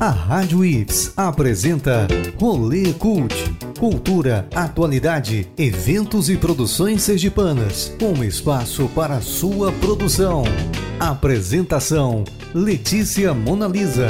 A Rádio IFS apresenta Rolê Cult, cultura, atualidade, eventos e produções sergipanas, um espaço para sua produção. Apresentação, Letícia Monalisa.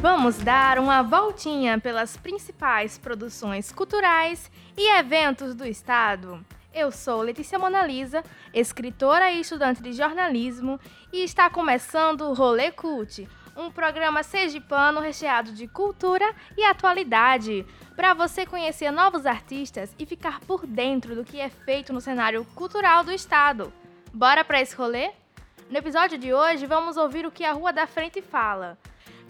Vamos dar uma voltinha pelas principais produções culturais e eventos do estado. Eu sou Letícia Monalisa, escritora e estudante de jornalismo, e está começando o Rolê Cult, um programa sergipano recheado de cultura e atualidade, para você conhecer novos artistas e ficar por dentro do que é feito no cenário cultural do estado. Bora para esse rolê? No episódio de hoje, vamos ouvir o que a Rua da Frente fala.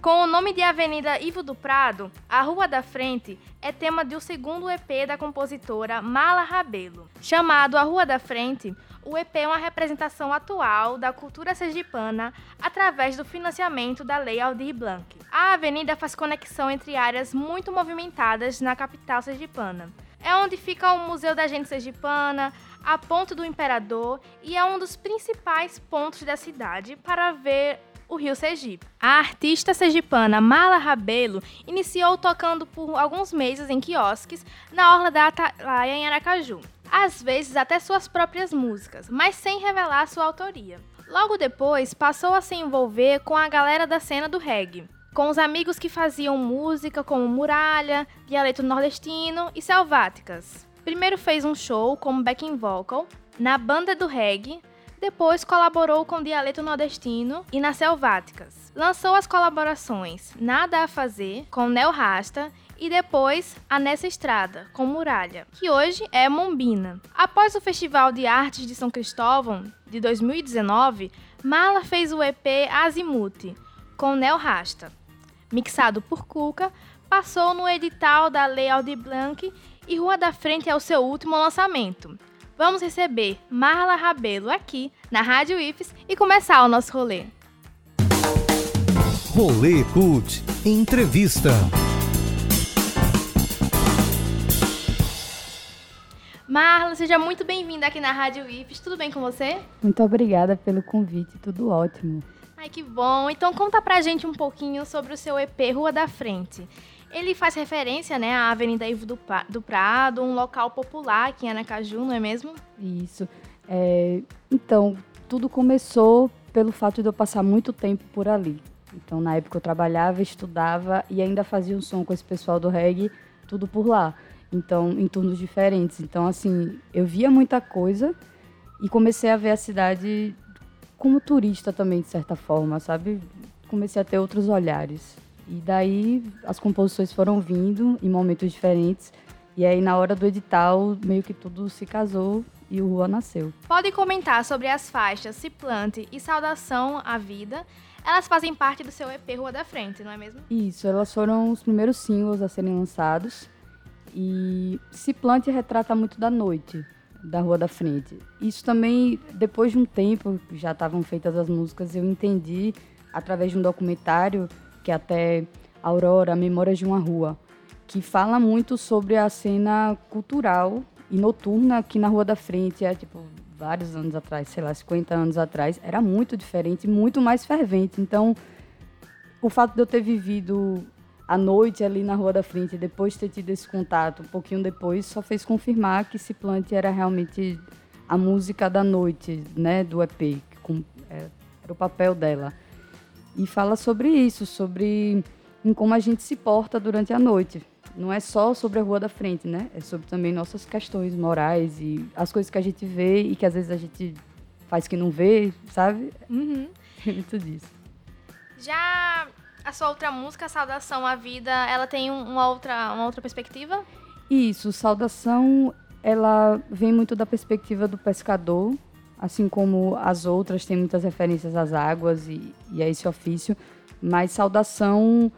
Com o nome de Avenida Ivo do Prado, a Rua da Frente é tema de um segundo EP da compositora Marla Rabello. Chamado A Rua da Frente, o EP é uma representação atual da cultura sergipana através do financiamento da Lei Aldir Blanc. A avenida faz conexão entre áreas muito movimentadas na capital sergipana. É onde fica o Museu da Gente Sergipana, a Ponte do Imperador, e é um dos principais pontos da cidade para ver o Rio Sergipe. A artista sergipana Marla Rabello iniciou tocando por alguns meses em quiosques na Orla da Atalaia, em Aracaju, às vezes até suas próprias músicas, mas sem revelar sua autoria. Logo depois, passou a se envolver com a galera da cena do reggae, com os amigos que faziam música como Muralha, Dialeto Nordestino e Selváticas. Primeiro fez um show como backing vocal na banda do reggae. Depois colaborou com Dialeto Nordestino e nas Selváticas. Lançou as colaborações Nada a Fazer, com Neo Rasta, e depois a Nessa Estrada, com Muralha, que hoje é Mombina. Após o Festival de Artes de São Cristóvão, de 2019, Marla fez o EP Azimuth, com Neo Rasta. Mixado por Cuca, passou no edital da Lei Aldir Blanc e Rua da Frente é o seu último lançamento. Vamos receber Marla Rabello aqui na Rádio IFS e começar o nosso rolê. Rolê Cult Entrevista. Marla, seja muito bem-vinda aqui na Rádio IFS. Tudo bem com você? Muito obrigada pelo convite, tudo ótimo. Ai, que bom. Então conta pra gente um pouquinho sobre o seu EP Rua da Frente. Ele faz referência, né, à Avenida Ivo do Prado, um local popular aqui em Aracaju, não é mesmo? Isso. Então, tudo começou pelo fato de eu passar muito tempo por ali. Então, na época eu trabalhava, estudava e ainda fazia um som com esse pessoal do reggae, tudo por lá. Então, em turnos diferentes. Então, assim, eu via muita coisa e comecei a ver a cidade como turista também, de certa forma, sabe? Comecei a ter outros olhares. E daí as composições foram vindo em momentos diferentes, e aí na hora do edital meio que tudo se casou e o Rua nasceu. Pode comentar sobre as faixas Se Plante e Saudação à Vida. Elas fazem parte do seu EP Rua da Frente, não é mesmo? Isso, elas foram os primeiros singles a serem lançados, e Se Plante retrata muito da noite da Rua da Frente. Isso também, depois de um tempo, já estavam feitas as músicas, eu entendi através de um documentário que é até Aurora, Memórias de uma Rua, que fala muito sobre a cena cultural e noturna aqui na Rua da Frente, vários anos atrás, 50 anos atrás, era muito diferente, muito mais fervente. Então, o fato de eu ter vivido a noite ali na Rua da Frente, depois de ter tido esse contato, um pouquinho depois, só fez confirmar que Se Plante era realmente a música da noite, né, do EP, era o papel dela. E fala sobre isso, sobre como a gente se porta durante a noite. Não é só sobre a Rua da Frente, né? É sobre também nossas questões morais e as coisas que a gente vê e que às vezes a gente faz que não vê, sabe? Uhum. É muito disso. Já a sua outra música, Saudação à Vida, ela tem uma outra perspectiva? Isso, Saudação, ela vem muito da perspectiva do pescador, assim como as outras têm muitas referências às águas e a esse ofício, mas Saudação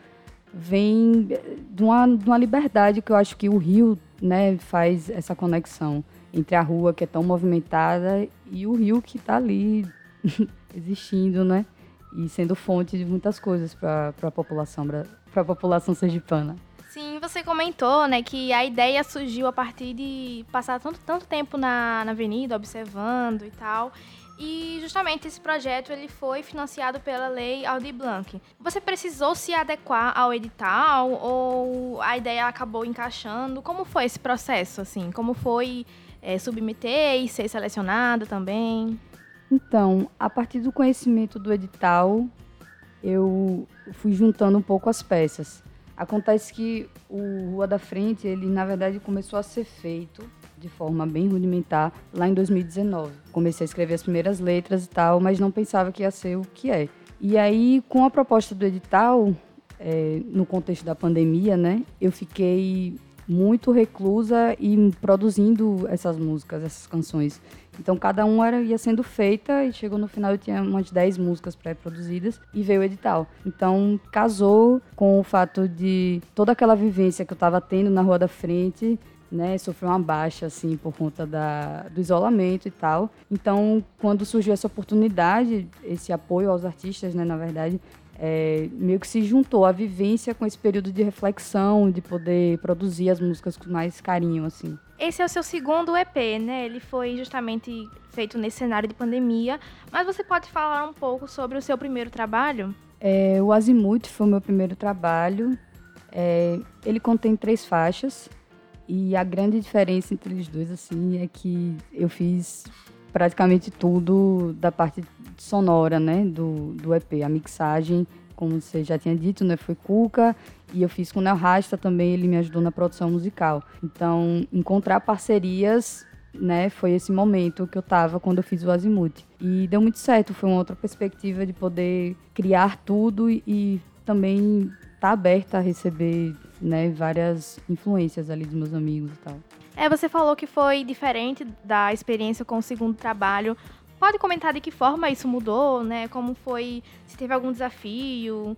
vem de uma liberdade que eu acho que o rio, né, faz essa conexão entre a rua que é tão movimentada e o rio que está ali existindo, né, e sendo fonte de muitas coisas para a população sergipana. Sim, você comentou, né, que a ideia surgiu a partir de passar tanto tempo na avenida, observando e tal. E justamente esse projeto ele foi financiado pela Lei Aldir Blanc. Você precisou se adequar ao edital ou a ideia acabou encaixando? Como foi esse processo, assim? Como foi submeter e ser selecionado também? Então, a partir do conhecimento do edital, eu fui juntando um pouco as peças. Acontece que o Rua da Frente, ele na verdade começou a ser feito de forma bem rudimentar lá em 2019. Comecei a escrever as primeiras letras e tal, mas não pensava que ia ser o que é. E aí, com a proposta do edital, no contexto da pandemia, né, eu fiquei muito reclusa e produzindo essas músicas, essas canções. Então, cada uma ia sendo feita e chegou no final eu tinha umas 10 músicas pré-produzidas e veio o edital. Então, casou com o fato de toda aquela vivência que eu estava tendo na Rua da Frente, né, sofreu uma baixa, assim, por conta do isolamento e tal. Então, quando surgiu essa oportunidade, esse apoio aos artistas, né, na verdade, meio que se juntou a vivência com esse período de reflexão, de poder produzir as músicas com mais carinho, assim. Esse é o seu segundo EP, né? Ele foi justamente feito nesse cenário de pandemia, mas você pode falar um pouco sobre o seu primeiro trabalho? O Azimuth foi o meu primeiro trabalho. Ele contém 3 faixas e a grande diferença entre os dois, assim, é que eu fiz praticamente tudo da parte sonora, né, do EP. A mixagem, como você já tinha dito, né, foi Cuca, e eu fiz com o Neo Rasta também, ele me ajudou na produção musical. Então, encontrar parcerias, né, foi esse momento que eu estava quando eu fiz o Azimuth. E deu muito certo, foi uma outra perspectiva de poder criar tudo e também estar aberta a receber, né, várias influências ali dos meus amigos e tal. Você falou que foi diferente da experiência com o segundo trabalho. Pode comentar de que forma isso mudou, né? Como foi, se teve algum desafio?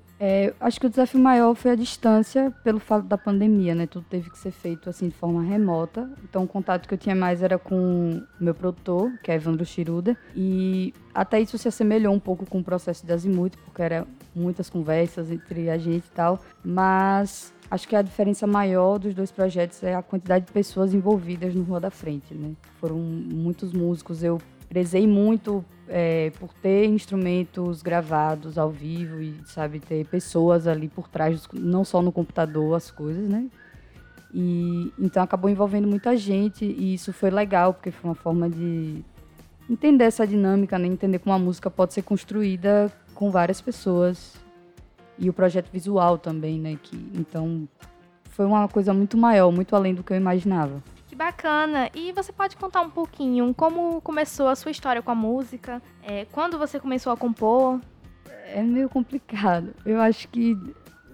Acho que o desafio maior foi a distância, pelo fato da pandemia, né? Tudo teve que ser feito, assim, de forma remota. Então, o contato que eu tinha mais era com o meu produtor, que é Evandro Chiruda. E até isso se assemelhou um pouco com o processo de Azimuth, porque eram muitas conversas entre a gente e tal. Mas acho que a diferença maior dos dois projetos é a quantidade de pessoas envolvidas no Rua da Frente, né? Foram muitos músicos, eu prezei muito por ter instrumentos gravados ao vivo e, sabe, ter pessoas ali por trás, não só no computador, as coisas, né? E então acabou envolvendo muita gente e isso foi legal, porque foi uma forma de entender essa dinâmica, né? Entender como a música pode ser construída com várias pessoas e o projeto visual também, né? Então foi uma coisa muito maior, muito além do que eu imaginava. Bacana! E você pode contar um pouquinho como começou a sua história com a música? Quando você começou a compor? É meio complicado. Eu acho que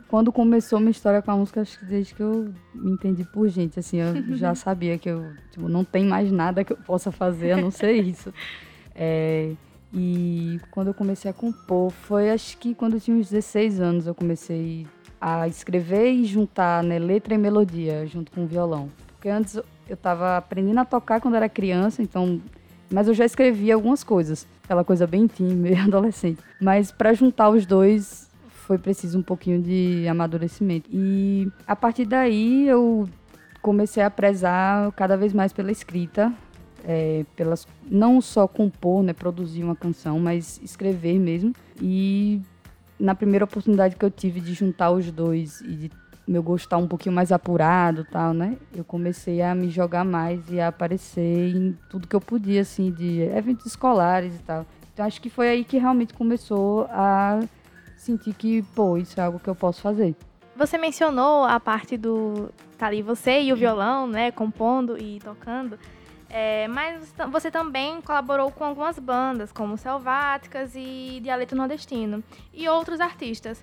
quando começou minha história com a música, acho que desde que eu me entendi por gente, assim, eu já sabia que eu não tem mais nada que eu possa fazer a não ser isso. E quando eu comecei a compor, foi acho que quando eu tinha uns 16 anos, eu comecei a escrever e juntar, né, letra e melodia junto com o violão. Porque antes eu estava aprendendo a tocar quando era criança, então, mas eu já escrevia algumas coisas, aquela coisa bem teen, meio adolescente. Mas para juntar os dois foi preciso um pouquinho de amadurecimento. E a partir daí eu comecei a prezar cada vez mais pela escrita, não só compor, né, produzir uma canção, mas escrever mesmo. E na primeira oportunidade que eu tive de juntar os dois e de meu gosto tá um pouquinho mais apurado e tal, né? Eu comecei a me jogar mais e a aparecer em tudo que eu podia, assim, de eventos escolares e tal. Então, acho que foi aí que realmente começou a sentir que, pô, isso é algo que eu posso fazer. Você mencionou a parte do tá ali você e o violão, né? Compondo e tocando. Mas você também colaborou com algumas bandas, como Selváticas e Dialeto Nordestino, e outros artistas.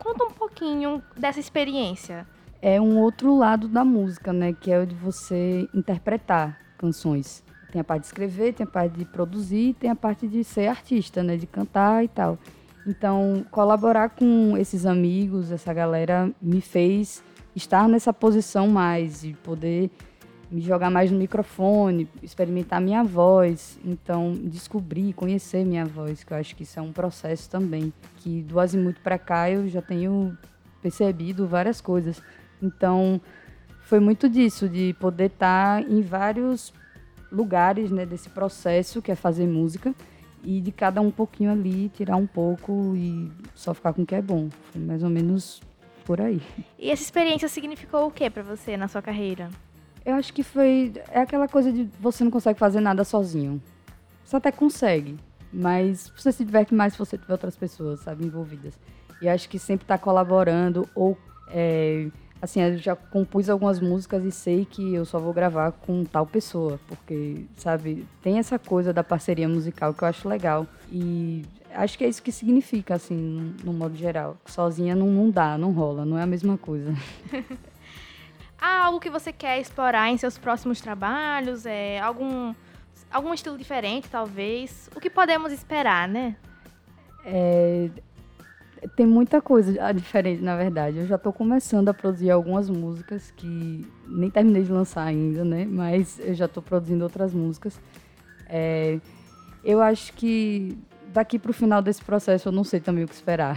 Conta um pouquinho dessa experiência. É um outro lado da música, né? Que é o de você interpretar canções. Tem a parte de escrever, tem a parte de produzir, tem a parte de ser artista, né? De cantar e tal. Então, colaborar com esses amigos, essa galera, me fez estar nessa posição mais e poder me jogar mais no microfone, experimentar minha voz, então descobrir, conhecer minha voz, que eu acho que isso é um processo também, que do Azimuth para cá eu já tenho percebido várias coisas, Então, foi muito disso, de poder estar em vários lugares, né, desse processo que é fazer música, e de cada um pouquinho ali, tirar um pouco e só ficar com o que é bom. Foi mais ou menos por aí. E essa experiência significou o que para você na sua carreira? Eu acho que foi... É aquela coisa de você não consegue fazer nada sozinho. Você até consegue, mas você se diverte mais se você tiver outras pessoas, sabe, envolvidas. E acho que sempre tá colaborando ou... assim, eu já compus algumas músicas e sei que eu só vou gravar com tal pessoa, porque, sabe, tem essa coisa da parceria musical que eu acho legal. E acho que é isso que significa, assim, no modo geral. Sozinha não dá, não rola, não é a mesma coisa. Há algo que você quer explorar em seus próximos trabalhos? Algum estilo diferente, talvez? O que podemos esperar, né? Tem muita coisa diferente, na verdade. Eu já estou começando a produzir algumas músicas que nem terminei de lançar ainda, né? Mas eu já estou produzindo outras músicas. Eu acho que daqui para o final desse processo eu não sei também o que esperar.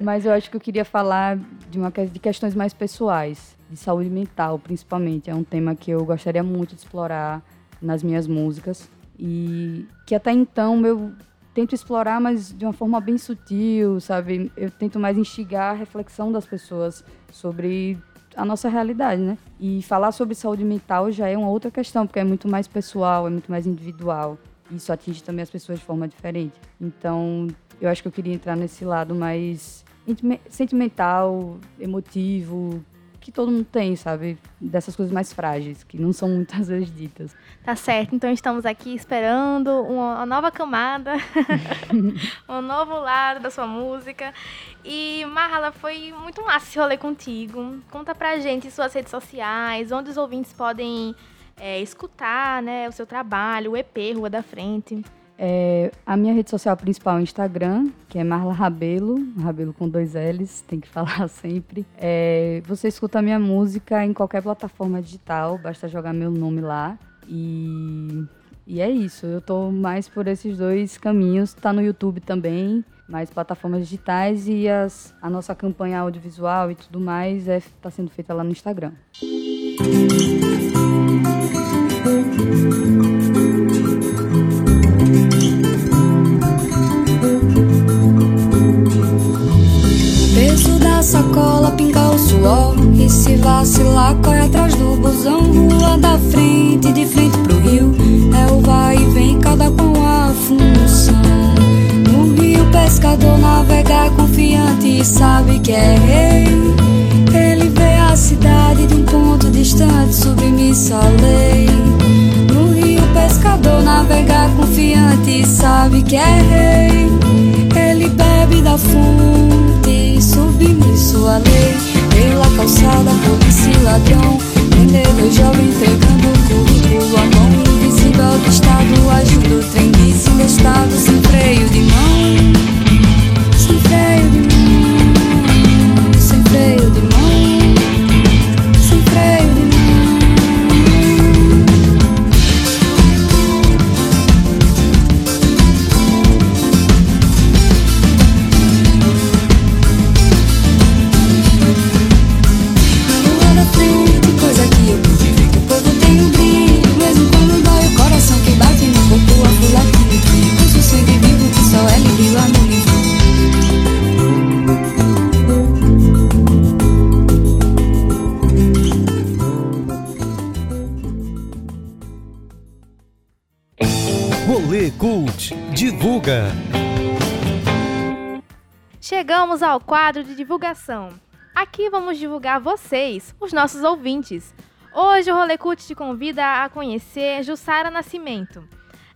Mas eu acho que eu queria falar de questões mais pessoais, de saúde mental, principalmente. É um tema que eu gostaria muito de explorar nas minhas músicas e que até então eu... tento explorar, mas de uma forma bem sutil, sabe? Eu tento mais instigar a reflexão das pessoas sobre a nossa realidade, né? E falar sobre saúde mental já é uma outra questão, porque é muito mais pessoal, é muito mais individual. Isso atinge também as pessoas de forma diferente. Então, eu acho que eu queria entrar nesse lado mais sentimental, emotivo, que todo mundo tem, sabe? Dessas coisas mais frágeis, que não são muitas vezes ditas. Tá certo, então estamos aqui esperando uma nova camada, um novo lado da sua música. E, Marla, foi muito massa esse rolê contigo. Conta pra gente suas redes sociais, onde os ouvintes podem escutar, né, o seu trabalho, o EP, Rua da Frente. A minha rede social principal é o Instagram, que é Marla Rabello, Rabello com 2 L's, tem que falar sempre. Você escuta a minha música em qualquer plataforma digital, basta jogar meu nome lá. E é isso, eu tô mais por esses 2 caminhos, tá no YouTube também, mais plataformas digitais, e a nossa campanha audiovisual e tudo mais tá sendo feita lá no Instagram. Sacola, pingar o suor e se vacilar, corre atrás do busão. Rua da frente, de frente pro rio, é o vai e vem, cada com a função. No rio, pescador navega confiante e sabe que é rei. Ele vê a cidade de um ponto distante, submissa à lei. No rio, pescador navega confiante e sabe que é rei. Ele bebe da fonte, submisso à lei. Pela calçada, polícia e ladrão, vendedor jovem entregando o currículo à mão. Invisível do estado, ajuda o trem desilestado, sem freio de mão, sem freio de mão, sem freio de mão, sem freio de mão. Divulga. Chegamos ao quadro de divulgação. Aqui vamos divulgar vocês, os nossos ouvintes. Hoje o Rolê Cult te convida a conhecer Jussara Nascimento.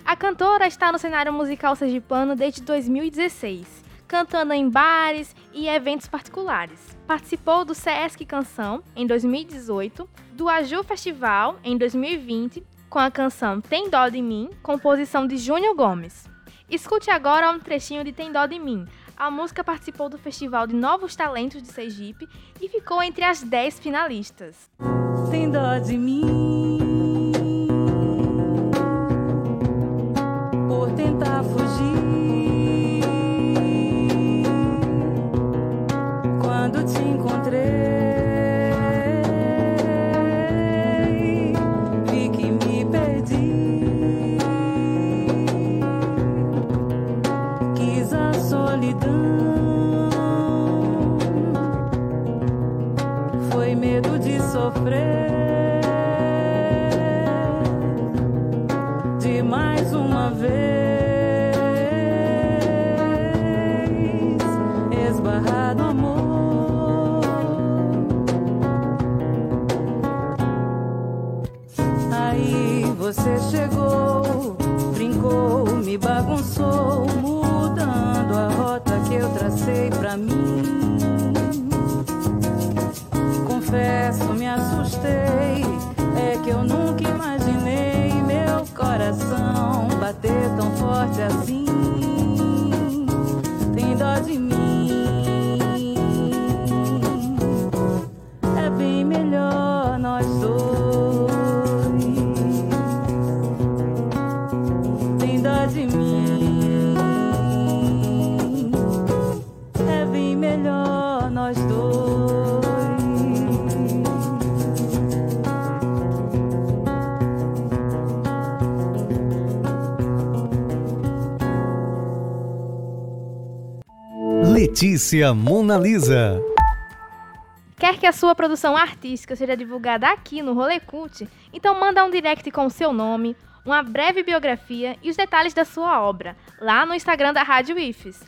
A cantora está no cenário musical sergipano desde 2016, cantando em bares e eventos particulares. Participou do Sesc Canção em 2018, do Aju Festival em 2020, com a canção Tem Dó de Mim, composição de Júnior Gomes. Escute agora um trechinho de Tem Dó de Mim. A música participou do Festival de Novos Talentos de Sergipe e ficou entre as 10 finalistas. Tem dó de mim, por tentar fugir, quando te encontrei. solidão. Foi medo de sofrer de mais uma vez esbarrado amor. Aí você chegou, brincou, me bagunçou, mudando a rota que eu tracei pra mim. Confesso, me assustei, é que eu nunca imaginei meu coração bater tão forte assim. Tem dó de mim, é bem melhor nós dois. Letícia Monalisa. Quer que a sua produção artística seja divulgada aqui no Rolê Cult? Então manda um direct com o seu nome, uma breve biografia e os detalhes da sua obra, lá no Instagram da Rádio IFS,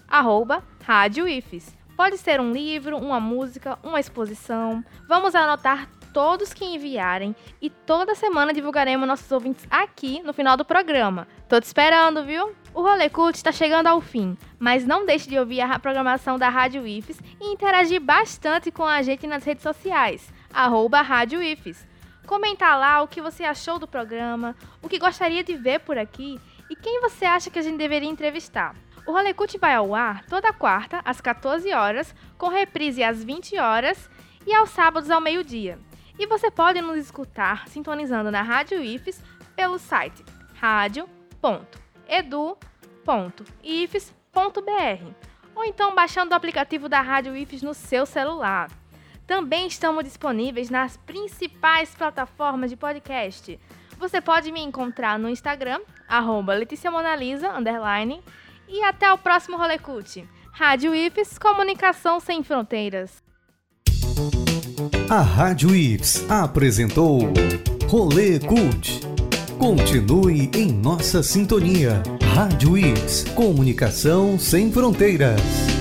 @Rádio IFS. Pode ser um livro, uma música, uma exposição. Vamos anotar todos que enviarem e toda semana divulgaremos nossos ouvintes aqui no final do programa. Tô te esperando, viu? O Rolê Cult está chegando ao fim, mas não deixe de ouvir a programação da Rádio IFES e interagir bastante com a gente nas redes sociais, @Rádio IFES. Comenta lá o que você achou do programa, o que gostaria de ver por aqui e quem você acha que a gente deveria entrevistar. O Rolê Cult vai ao ar toda quarta, às 14 horas, com reprise às 20 horas e aos sábados ao meio-dia. E você pode nos escutar sintonizando na Rádio IFES pelo site radio.edu.ifes.br ou então baixando o aplicativo da Rádio IFES no seu celular. Também estamos disponíveis nas principais plataformas de podcast. Você pode me encontrar no Instagram, @LeticiaMonalisa_. E até o próximo Rolê Cult. Rádio IFES, comunicação sem fronteiras. A Rádio IFES apresentou Rolê Cult. Continue em nossa sintonia. Rádio IFES, comunicação sem fronteiras.